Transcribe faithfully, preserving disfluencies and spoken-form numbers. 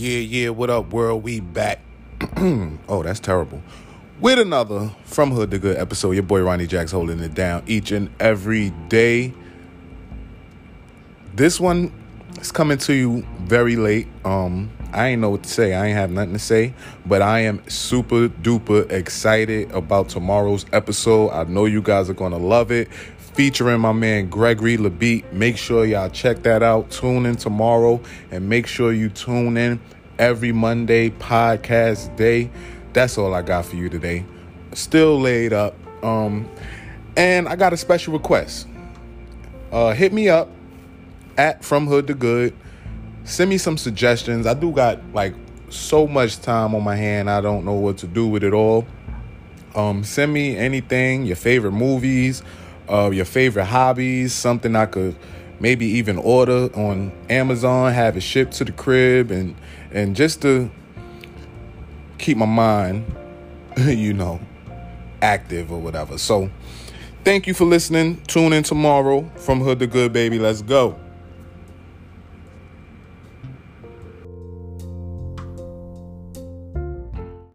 Yeah, yeah, what up, world? We back. Oh, that's terrible. With another From Hood to Good episode. Your boy Ronnie Jack's holding it down each and every day. This one is coming to you very late. Um, I ain't know what to say. I ain't have nothing to say. But I am super duper excited about tomorrow's episode. I know you guys are going to love it. Featuring my man Gregory LaBeat. Make sure y'all check that out. Tune in tomorrow and make sure you tune in every Monday podcast day. That's all I got for you today. Still laid up. Um, and I got a special request. Uh, hit me up at From Hood to Good. Send me some suggestions. I do got like so much time on my hand. I don't know what to do with it all. Um, send me anything, your favorite movies, Uh, your favorite hobbies, something I could maybe even order on Amazon, have it shipped to the crib, and and just to keep my mind, you know, active or whatever. So thank you for listening. Tune in tomorrow. From Hood to Good, baby. Let's go.